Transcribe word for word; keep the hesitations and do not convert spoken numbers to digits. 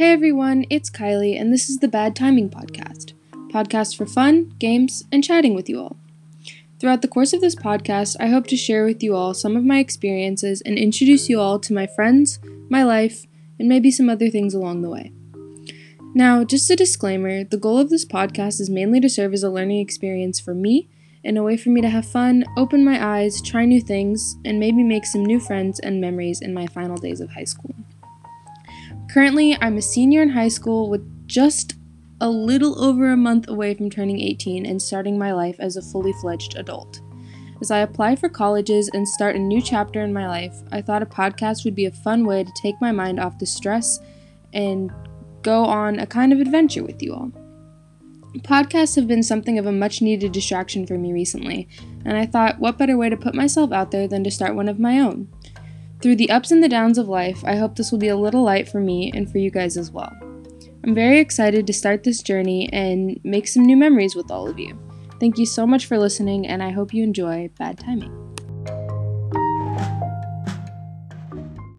Hey everyone, it's Kylie, and this is the Bad Timing Podcast, podcast for fun, games, and chatting with you all. Throughout the course of this podcast, I hope to share with you all some of my experiences and introduce you all to my friends, my life, and maybe some other things along the way. Now, just a disclaimer, the goal of this podcast is mainly to serve as a learning experience for me, and a way for me to have fun, open my eyes, try new things, and maybe make some new friends and memories in my final days of high school. Currently, I'm a senior in high school with just a little over a month away from turning eighteen and starting my life as a fully fledged adult. As I apply for colleges and start a new chapter in my life, I thought a podcast would be a fun way to take my mind off the stress and go on a kind of adventure with you all. Podcasts have been something of a much-needed distraction for me recently, and I thought, what better way to put myself out there than to start one of my own? Through the ups and the downs of life, I hope this will be a little light for me and for you guys as well. I'm very excited to start this journey and make some new memories with all of you. Thank you so much for listening, and I hope you enjoy Bad Timing.